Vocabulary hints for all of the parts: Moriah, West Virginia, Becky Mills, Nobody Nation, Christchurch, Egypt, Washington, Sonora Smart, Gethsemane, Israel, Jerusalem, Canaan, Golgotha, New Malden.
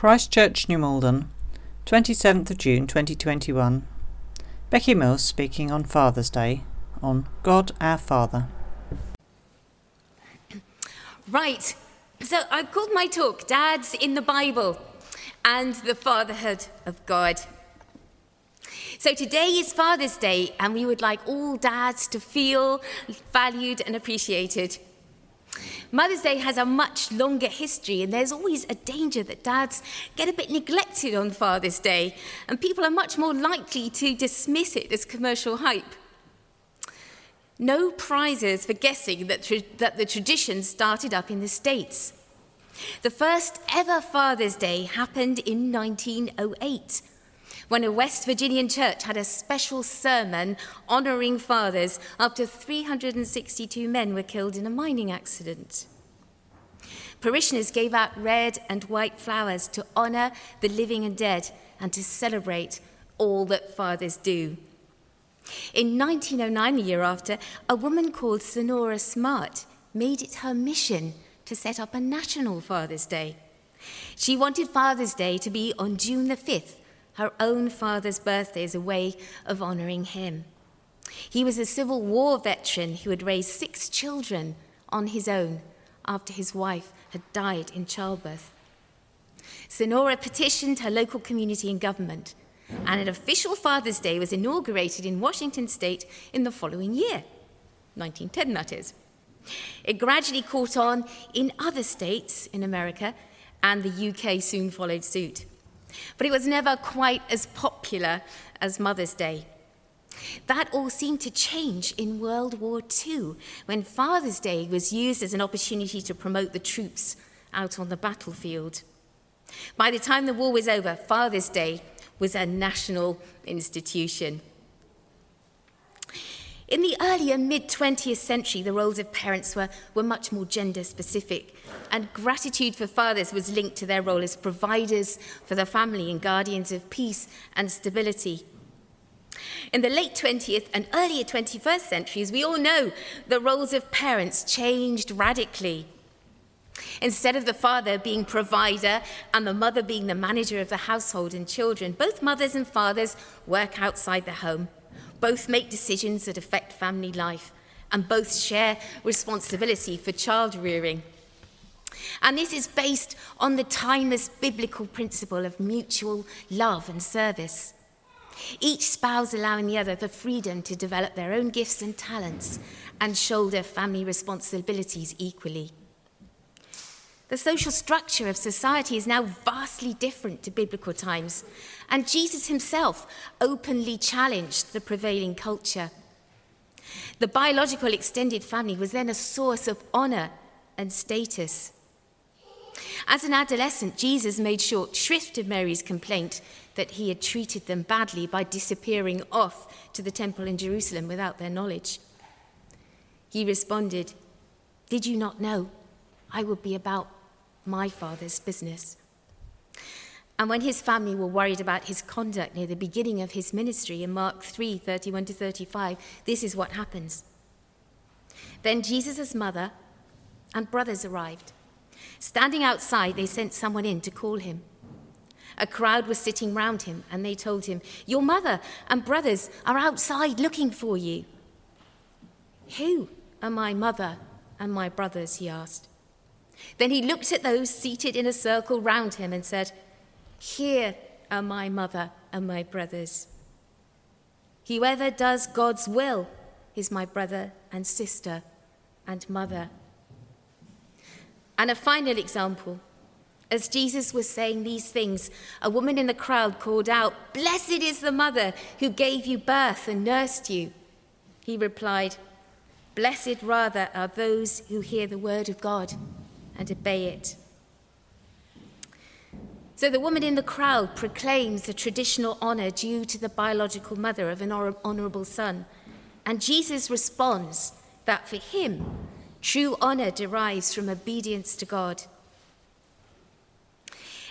Christchurch, New Malden, 27th of June 2021. Becky Mills speaking on Father's Day on God our Father. Right, so I called my talk Dads in the Bible and the Fatherhood of God. So today is Father's Day, and we would like all dads to feel valued and appreciated. Mother's Day has a much longer history, and there's always a danger that dads get a bit neglected on Father's Day, and people are much more likely to dismiss it as commercial hype. No prizes for guessing that the tradition started up in the States. The first ever Father's Day happened in 1908, when a West Virginian church had a special sermon honouring fathers after 362 men were killed in a mining accident. Parishioners gave out red and white flowers to honour the living and dead and to celebrate all that fathers do. In 1909, the year after, a woman called Sonora Smart made it her mission to set up a national Father's Day. She wanted Father's Day to be on June the 5th, her own father's birthday, as a way of honouring him. He was a Civil War veteran who had raised 6 children on his own after his wife had died in childbirth. Sonora petitioned her local community and government, and an official Father's Day was inaugurated in Washington state in the following year, 1910 that is. It gradually caught on in other states in America, and the UK soon followed suit. But it was never quite as popular as Mother's Day. That all seemed to change in World War II, when Father's Day was used as an opportunity to promote the troops out on the battlefield. By the time the war was over, Father's Day was a national institution. In the earlier mid-20th century, the roles of parents were much more gender-specific, and gratitude for fathers was linked to their role as providers for the family and guardians of peace and stability. In the late 20th and earlier 21st centuries, we all know, the roles of parents changed radically. Instead of the father being provider and the mother being the manager of the household and children, both mothers and fathers work outside the home. Both make decisions that affect family life, and both share responsibility for child rearing. And this is based on the timeless biblical principle of mutual love and service. Each spouse allowing the other the freedom to develop their own gifts and talents and shoulder family responsibilities equally. The social structure of society is now vastly different to biblical times, and Jesus himself openly challenged the prevailing culture. The biological extended family was then a source of honour and status. As an adolescent, Jesus made short shrift of Mary's complaint that he had treated them badly by disappearing off to the temple in Jerusalem without their knowledge. He responded, "Did you not know? I would be about my father's business." And when his family were worried about his conduct near the beginning of his ministry in Mark 3:31-35, this is what happens. Then Jesus' mother and brothers arrived. Standing outside, they sent someone in to call him. A crowd was sitting round him, and they told him, "Your mother and brothers are outside looking for you." "Who are my mother and my brothers?" he asked. Then he looked at those seated in a circle round him and said, "Here are my mother and my brothers. Whoever does God's will is my brother and sister and mother." And a final example. As Jesus was saying these things, a woman in the crowd called out, "Blessed is the mother who gave you birth and nursed you." He replied, "Blessed rather are those who hear the word of God and obey it." So the woman in the crowd proclaims the traditional honour due to the biological mother of an honourable son. And Jesus responds that for him, true honour derives from obedience to God.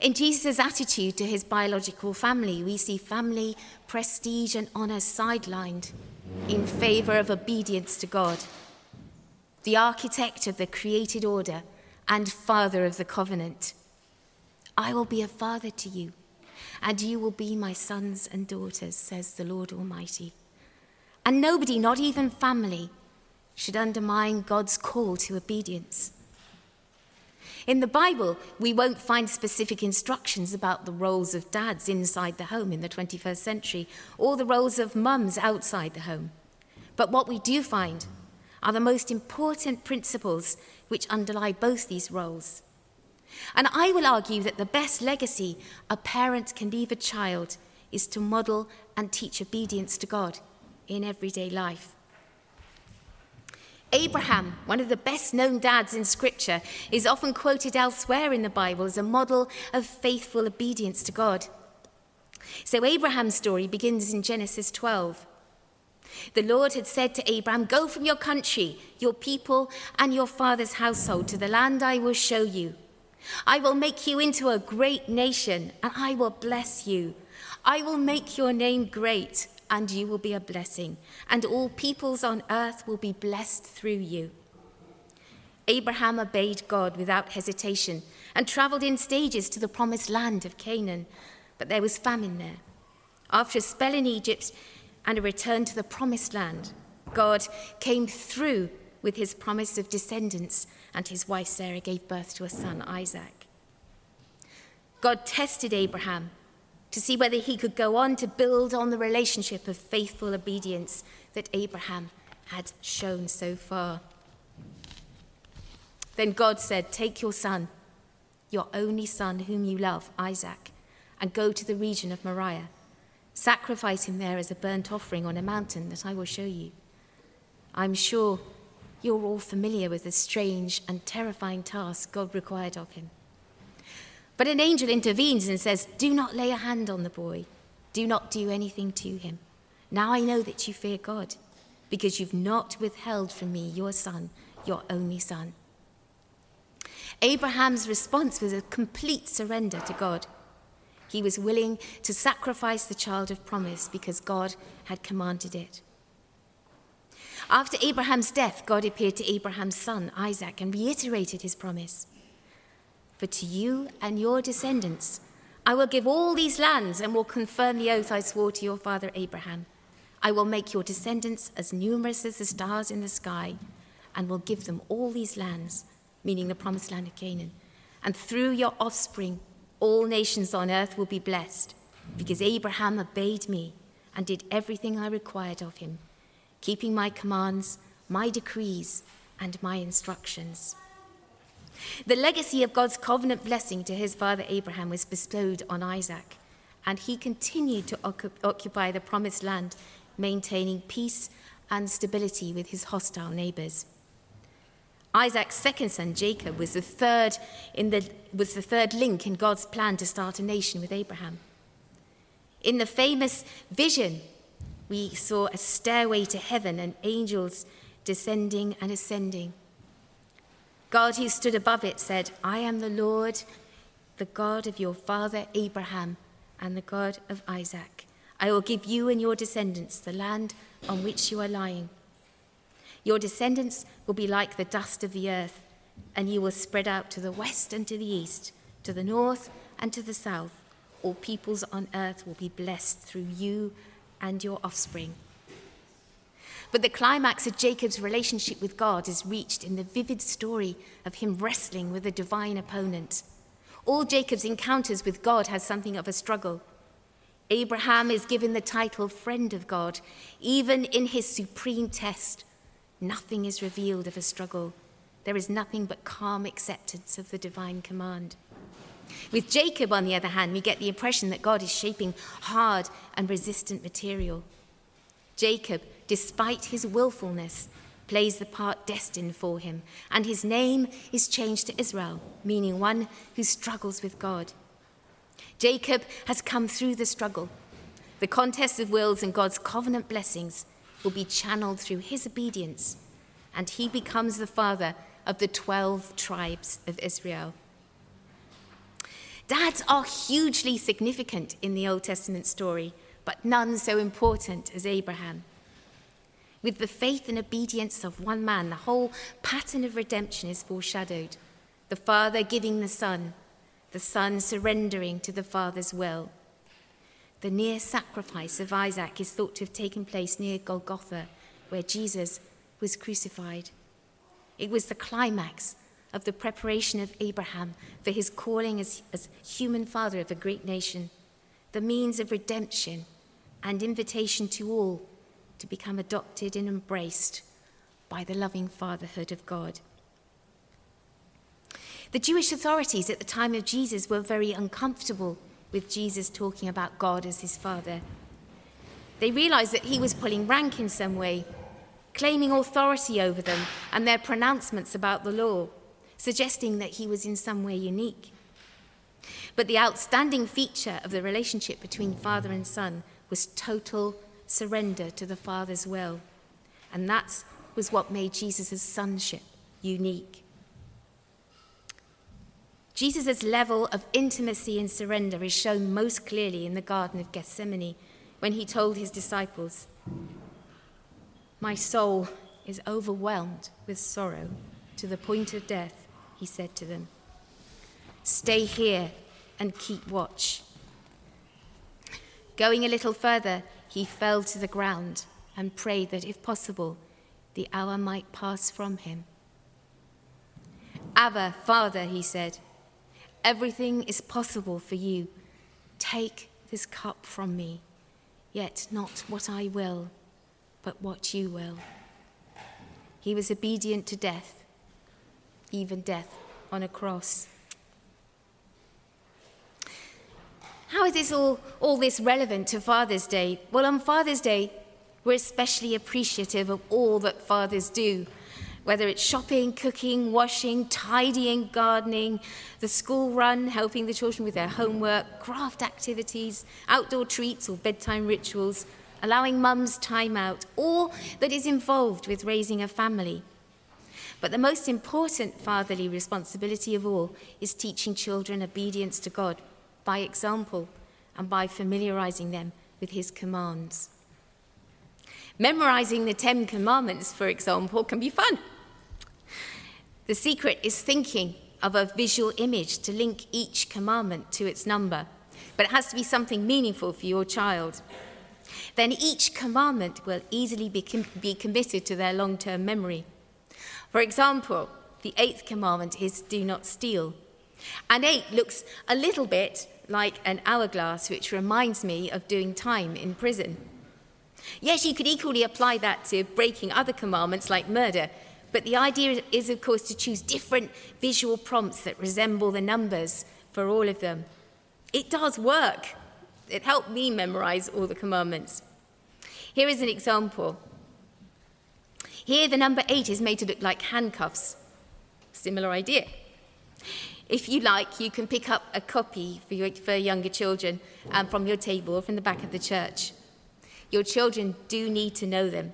In Jesus' attitude to his biological family, we see family, prestige and honour sidelined in favour of obedience to God, the architect of the created order and father of the covenant. I will be a father to you, and you will be my sons and daughters, says the Lord Almighty. And nobody, not even family, should undermine God's call to obedience. In the Bible, we won't find specific instructions about the roles of dads inside the home in the 21st century, or the roles of mums outside the home. But what we do find are the most important principles which underlie both these roles. And I will argue that the best legacy a parent can leave a child is to model and teach obedience to God in everyday life. Abraham, one of the best-known dads in Scripture, is often quoted elsewhere in the Bible as a model of faithful obedience to God. So Abraham's story begins in Genesis 12. The Lord had said to Abraham, "Go from your country, your people, and your father's household to the land I will show you. I will make you into a great nation, and I will bless you. I will make your name great, and you will be a blessing, and all peoples on earth will be blessed through you." Abraham obeyed God without hesitation and traveled in stages to the promised land of Canaan, but there was famine there. After a spell in Egypt and a return to the promised land, God came through with his promise of descendants, and his wife Sarah gave birth to a son, Isaac. God tested Abraham to see whether he could go on to build on the relationship of faithful obedience that Abraham had shown so far. Then God said, "Take your son, your only son whom you love, Isaac, and go to the region of Moriah. Sacrifice him there as a burnt offering on a mountain that I will show you." I'm sure you're all familiar with the strange and terrifying task God required of him. But an angel intervenes and says, "Do not lay a hand on the boy. Do not do anything to him. Now I know that you fear God, because you've not withheld from me your son, your only son." Abraham's response was a complete surrender to God. He was willing to sacrifice the child of promise because God had commanded it. After Abraham's death, God appeared to Abraham's son, Isaac, and reiterated his promise. "For to you and your descendants, I will give all these lands and will confirm the oath I swore to your father Abraham. I will make your descendants as numerous as the stars in the sky and will give them all these lands," meaning the promised land of Canaan. "And through your offspring, all nations on earth will be blessed, because Abraham obeyed me and did everything I required of him, keeping my commands, my decrees, and my instructions." The legacy of God's covenant blessing to his father Abraham was bestowed on Isaac, and he continued to occupy the promised land, maintaining peace and stability with his hostile neighbors. Isaac's second son, Jacob, was the third link in God's plan to start a nation with Abraham. In the famous vision, we saw a stairway to heaven and angels descending and ascending. God, who stood above it, said, "I am the Lord, the God of your father Abraham and the God of Isaac. I will give you and your descendants the land on which you are lying. Your descendants will be like the dust of the earth, and you will spread out to the west and to the east, to the north and to the south. All peoples on earth will be blessed through you and your offspring." But the climax of Jacob's relationship with God is reached in the vivid story of him wrestling with a divine opponent. All Jacob's encounters with God has something of a struggle. Abraham is given the title friend of God. Even in his supreme test, nothing is revealed of a struggle. There is nothing but calm acceptance of the divine command. With Jacob, on the other hand, we get the impression that God is shaping hard and resistant material. Jacob, despite his willfulness, plays the part destined for him, and his name is changed to Israel, meaning one who struggles with God. Jacob has come through the struggle. The contest of wills and God's covenant blessings will be channeled through his obedience, and he becomes the father of the 12 tribes of Israel. Dads are hugely significant in the Old Testament story, but none so important as Abraham. With the faith and obedience of one man, the whole pattern of redemption is foreshadowed. The father giving the son, the Son surrendering to the Father's will. The near sacrifice of Isaac is thought to have taken place near Golgotha, where Jesus was crucified. It was the climax of the preparation of Abraham for his calling as human father of a great nation, the means of redemption and invitation to all to become adopted and embraced by the loving fatherhood of God. The Jewish authorities at the time of Jesus were very uncomfortable with Jesus talking about God as his father. They realized that he was pulling rank in some way, claiming authority over them and their pronouncements about the law, suggesting that he was in some way unique. But the outstanding feature of the relationship between father and son was total surrender to the Father's will. And that was what made Jesus' sonship unique. Jesus' level of intimacy and surrender is shown most clearly in the Garden of Gethsemane when he told his disciples, "My soul is overwhelmed with sorrow to the point of death," he said to them. "Stay here and keep watch." Going a little further, he fell to the ground and prayed that, if possible, the hour might pass from him. "Abba, Father," he said, "everything is possible for you. Take this cup from me, yet not what I will, but what you will." He was obedient to death, even death on a cross. How is this all this relevant to Father's Day? Well, on Father's Day, we're especially appreciative of all that fathers do, whether it's shopping, cooking, washing, tidying, gardening, the school run, helping the children with their homework, craft activities, outdoor treats or bedtime rituals, allowing mums time out, all that is involved with raising a family. But the most important fatherly responsibility of all is teaching children obedience to God by example and by familiarizing them with his commands. Memorizing the 10 Commandments, for example, can be fun. The secret is thinking of a visual image to link each commandment to its number, but it has to be something meaningful for your child. Then each commandment will easily be committed to their long-term memory. For example, the 8th commandment is "Do not steal." And 8 looks a little bit like an hourglass, which reminds me of doing time in prison. Yes, you could equally apply that to breaking other commandments like murder, but the idea is, of course, to choose different visual prompts that resemble the numbers for all of them. It does work. It helped me memorize all the commandments. Here is an example. Here, the number 8 is made to look like handcuffs. Similar idea. If you like, you can pick up a copy for younger children from your table or from the back of the church. Your children do need to know them.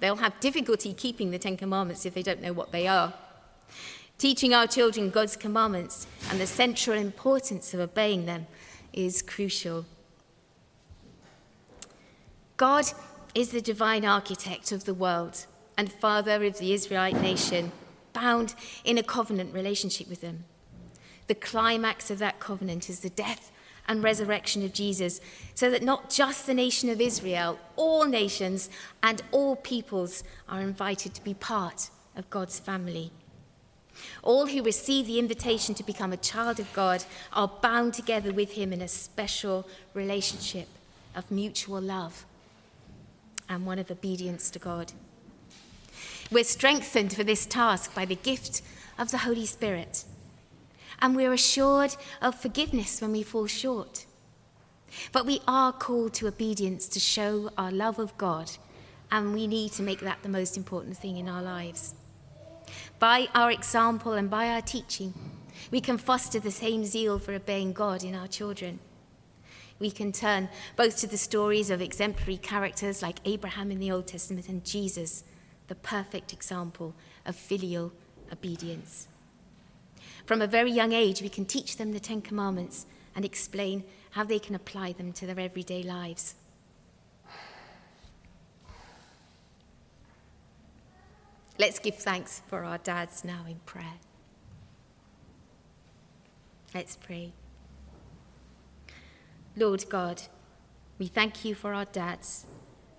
They'll have difficulty keeping the 10 Commandments if they don't know what they are. Teaching our children God's commandments and the central importance of obeying them is crucial. God is the divine architect of the world and father of the Israelite nation, bound in a covenant relationship with them. The climax of that covenant is the death and resurrection of Jesus, so that not just the nation of Israel, all nations and all peoples are invited to be part of God's family. All who receive the invitation to become a child of God are bound together with him in a special relationship of mutual love and one of obedience to God. We're strengthened for this task by the gift of the Holy Spirit, and we're assured of forgiveness when we fall short. But we are called to obedience to show our love of God, and we need to make that the most important thing in our lives. By our example and by our teaching, we can foster the same zeal for obeying God in our children. We can turn both to the stories of exemplary characters like Abraham in the Old Testament and Jesus, the perfect example of filial obedience. From a very young age, we can teach them the 10 Commandments and explain how they can apply them to their everyday lives. Let's give thanks for our dads now in prayer. Let's pray. Lord God, we thank you for our dads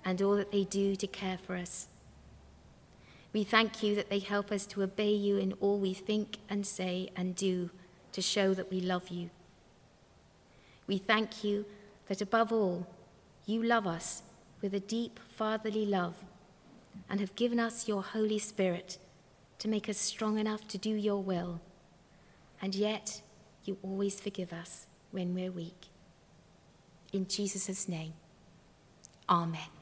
and all that they do to care for us. We thank you that they help us to obey you in all we think and say and do to show that we love you. We thank you that above all, you love us with a deep fatherly love and have given us your Holy Spirit to make us strong enough to do your will. And yet, you always forgive us when we're weak. In Jesus' name, amen.